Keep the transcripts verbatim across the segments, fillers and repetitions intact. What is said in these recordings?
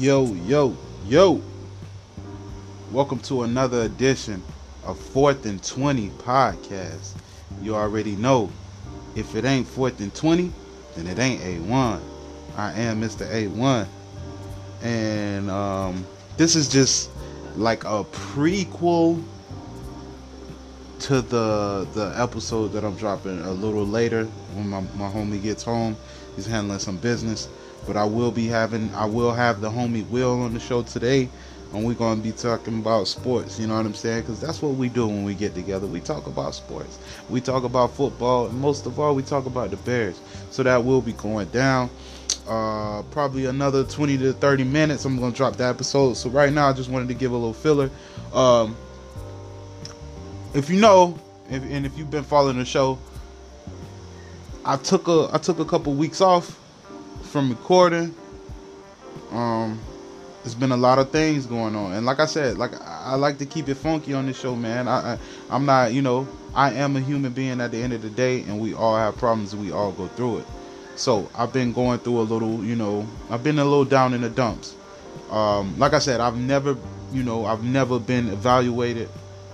Yo, yo, yo. Welcome to another edition of fourth and twenty Podcast. You already know, if it ain't fourth and twenty, then it ain't A one. I am Mister A one. And um, this is just like a prequel to the the episode that I'm dropping a little later when my, my homie gets home. He's handling some business. But I will be having, I will have the homie Will on the show today, and we're going to be talking about sports, you know what I'm saying? Because that's what we do when we get together. We talk about sports. We talk about football, and most of all, we talk about the Bears. So that will be going down. Uh, probably another twenty to thirty minutes, I'm going to drop the episode. So right now, I just wanted to give a little filler. Um, if you know, if, and if you've been following the show, I took a, I took a couple weeks off from recording. Um there's been a lot of things going on, and like I said, like I, I like to keep it funky on this show, man. I, I I'm not, you know, I am a human being at the end of the day, and we all have problems, and we all go through it. So I've been going through a little, you know, I've been a little down in the dumps. Um like I said, I've never, you know, I've never been evaluated,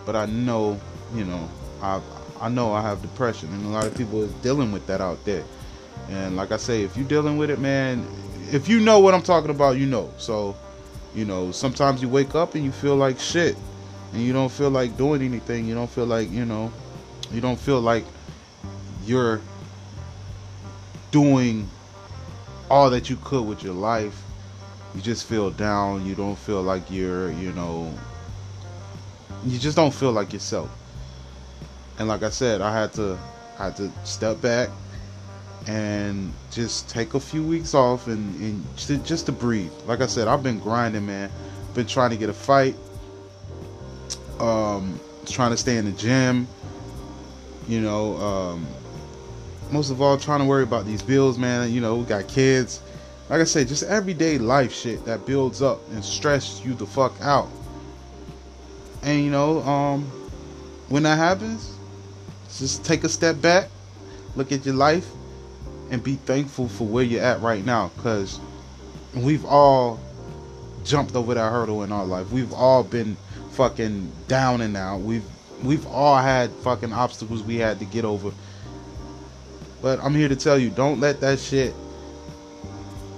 but I know, you know, I I know I have depression, and a lot of people is dealing with that out there. And like I say, if you're dealing with it, man, if you know what I'm talking about, you know. So, you know, sometimes you wake up and you feel like shit, and you don't feel like doing anything. You don't feel like, you know, you don't feel like you're doing all that you could with your life. You just feel down. You don't feel like you're, you know, you just don't feel like yourself. And like I said, I had to, I had to step back and just take a few weeks off and, and to, just to breathe. Like I said, I've been grinding, man. Been trying to get a fight. Um, trying to stay in the gym. You know, um, most of all, trying to worry about these bills, man. You know, we got kids. Like I said, just everyday life shit that builds up and stresses you the fuck out. And, you know, um, when that happens, just take a step back. Look at your life. And be thankful for where you're at right now, because we've all jumped over that hurdle in our life. We've all been fucking down and out. We've we've all had fucking obstacles we had to get over. But I'm here to tell you, don't let that shit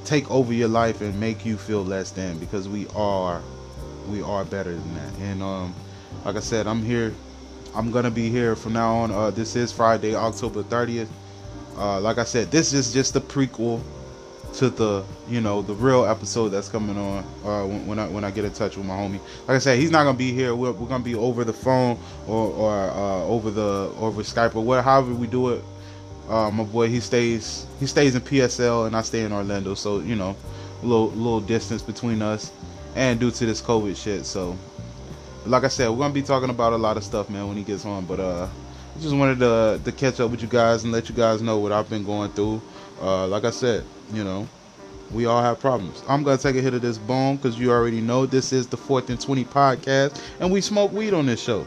take over your life and make you feel less than, because we are we are better than that. And um, like I said, I'm here. I'm gonna be here from now on. Uh, this is Friday, October thirtieth. Uh, like I said, this is just the prequel to the, you know, the real episode that's coming on uh, when, when I when I get in touch with my homie. Like I said, he's not gonna be here. We're, we're gonna be over the phone or or uh, over the over Skype or whatever, however we do it. Uh, my boy, he stays he stays in P S L and I stay in Orlando, so you know, a little little distance between us, and due to this COVID shit. So, like I said, we're gonna be talking about a lot of stuff, man, when he gets home. But uh. just wanted to, to catch up with you guys and let you guys know what I've been going through. Uh, like I said, you know, we all have problems. I'm going to take a hit of this bone, because you already know this is the fourth and twenty Podcast, and we smoke weed on this show.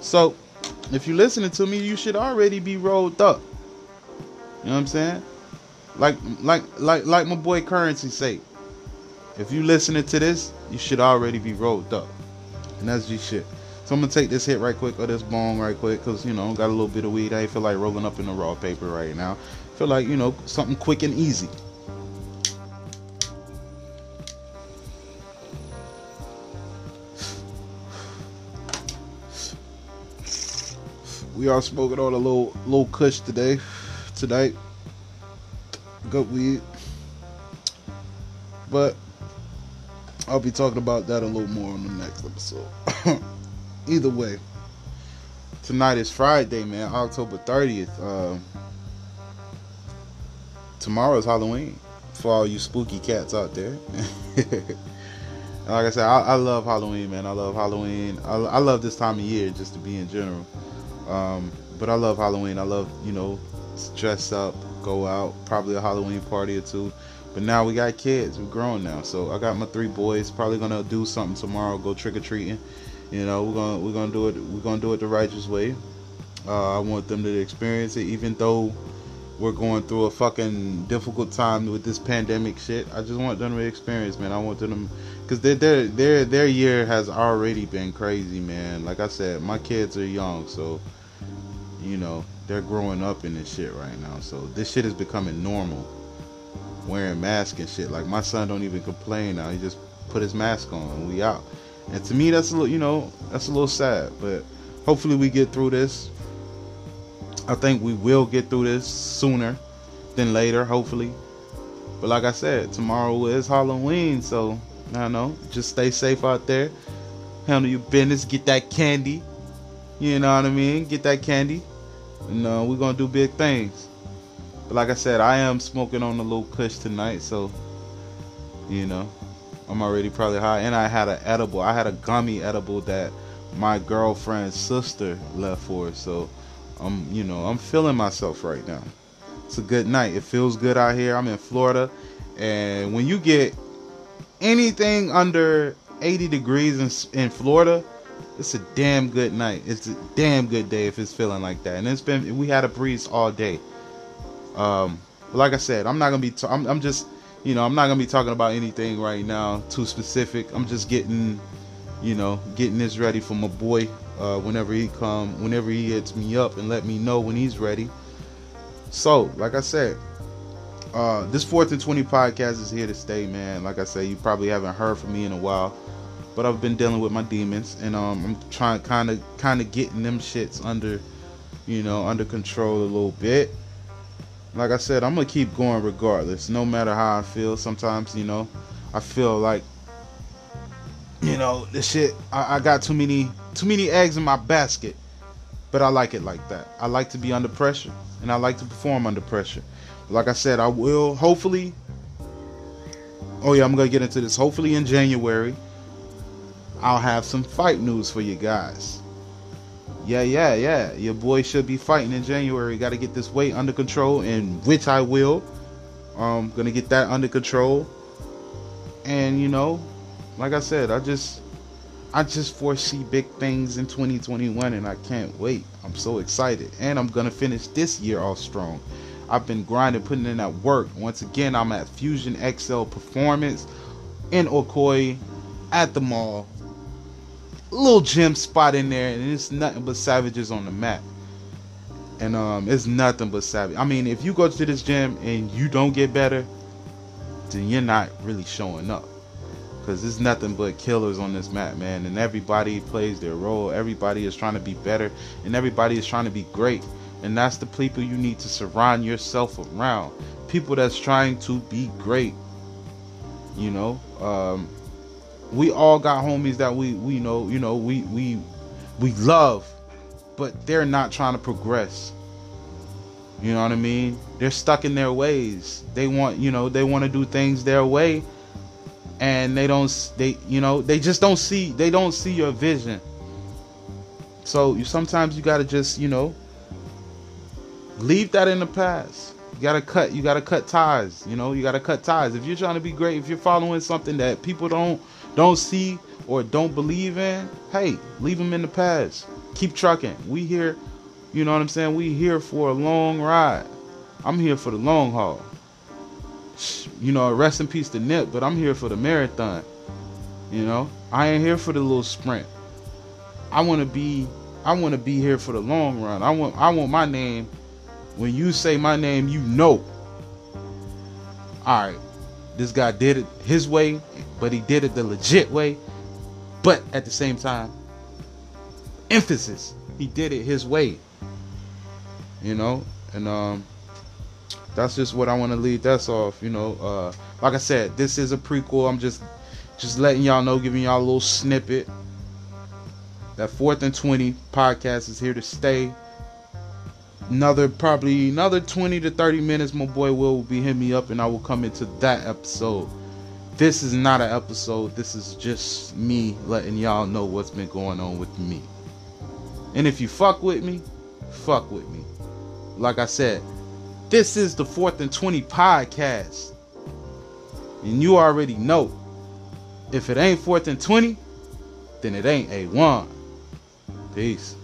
So if you're listening to me, you should already be rolled up. You know what I'm saying? Like, like, like, like my boy Currency say, if you listening to this, you should already be rolled up. And that's G shit. So I'm going to take this hit right quick, or this bong right quick, because, you know, got a little bit of weed. I ain't feel like rolling up in the raw paper right now. Feel like, you know, something quick and easy. We are smoking on a little, little kush today, tonight. Good weed. But I'll be talking about that a little more on the next episode. Either way, tonight is Friday, man, October thirtieth. Um, tomorrow's Halloween for all you spooky cats out there. Like I said, I, I love Halloween, man. I love Halloween. I, I love this time of year just to be in general. Um, but I love Halloween. I love, you know, dress up, go out, probably a Halloween party or two. But now we got kids. We're grown now. So I got my three boys. Probably going to do something tomorrow, go trick-or-treating. You know, we're gonna we're gonna do it we're gonna do it the righteous way. Uh, I want them to experience it, even though we're going through a fucking difficult time with this pandemic shit. I just want them to experience, man. I want them, because their their their their year has already been crazy, man. Like I said, my kids are young, so you know they're growing up in this shit right now. So this shit is becoming normal. Wearing masks and shit. Like my son don't even complain now. He just put his mask on and we out. And to me, that's a little, you know, that's a little sad. But hopefully we get through this. I think we will get through this sooner than later, hopefully. But like I said, tomorrow is Halloween, so I don't know. Just stay safe out there. Handle your business. Get that candy. You know what I mean? Get that candy. And uh, we're going to do big things. But like I said, I am smoking on a little kush tonight, so, you know, I'm already probably high. And I had an edible. I had a gummy edible that my girlfriend's sister left for us, so I'm, you know, I'm feeling myself right now. It's a good night. It feels good out here. I'm in Florida, and when you get anything under eighty degrees in, in Florida, it's a damn good night. It's a damn good day if it's feeling like that. And it's been, we had a breeze all day. Um, but like I said, I'm not gonna be. Ta- I'm, I'm just, you know, I'm not gonna be talking about anything right now too specific. I'm just getting, you know, getting this ready for my boy. Uh, whenever he come, whenever he hits me up and let me know when he's ready. So, like I said, uh, this fourth and twenty podcast is here to stay, man. Like I said, you probably haven't heard from me in a while, but I've been dealing with my demons, and um, I'm trying, kind of, kind of getting them shits under, you know, under control a little bit. Like I said, I'm gonna keep going regardless, no matter how I feel. Sometimes, you know, I feel like, you know, this shit, I, I got too many. Too many eggs in my basket, but I like it like that. I like to be under pressure, and I like to perform under pressure. Like I said, I will hopefully. Oh yeah, I'm gonna get into this. Hopefully in January, I'll have some fight news for you guys. Yeah, yeah, yeah. Your boy should be fighting in January. Got to get this weight under control, and which I will. I'm gonna get that under control, and you know, like I said, I just. I just foresee big things in twenty twenty-one, and I can't wait. I'm so excited, and I'm gonna finish this year off strong. I've been grinding, putting in that work. Once again, I'm at Fusion X L Performance in Okoye at the mall. Little gym spot in there, and it's nothing but savages on the map. And um, it's nothing but savage. I mean, if you go to this gym and you don't get better, then you're not really showing up. Because there's nothing but killers on this map, man. And everybody plays their role. Everybody is trying to be better. And everybody is trying to be great. And that's the people you need to surround yourself around. People that's trying to be great. You know. Um, we all got homies that we, we know, you know, we, we, we love. But they're not trying to progress. You know what I mean? They're stuck in their ways. They want, you know, they want to do things their way. And they don't, they, you know, they just don't see, they don't see your vision. So you, sometimes you got to just, you know, leave that in the past. You got to cut, you got to cut ties, you know, you got to cut ties. If you're trying to be great, if you're following something that people don't, don't see or don't believe in, hey, leave them in the past. Keep trucking. We here, you know what I'm saying? We here for a long ride. I'm here for the long haul. You know, rest in peace to Nip, but I'm here for the marathon. You know, I ain't here for the little sprint. I want to be, I want to be here for the long run. I want, I want my name. When you say my name, you know. All right, this guy did it his way, but he did it the legit way. But at the same time, emphasis, he did it his way. You know, and um. That's just what I want to leave that's off, you know. Uh, like I said, this is a prequel. I'm just just letting y'all know, giving y'all a little snippet. That fourth and twenty podcast is here to stay. Another, probably another twenty to thirty minutes, my boy Will will be hitting me up, and I will come into that episode. This is not an episode. This is just me letting y'all know what's been going on with me. And if you fuck with me, fuck with me. Like I said, this is the fourth and twenty podcast. And you already know. If it ain't fourth and twenty, then it ain't A one. Peace.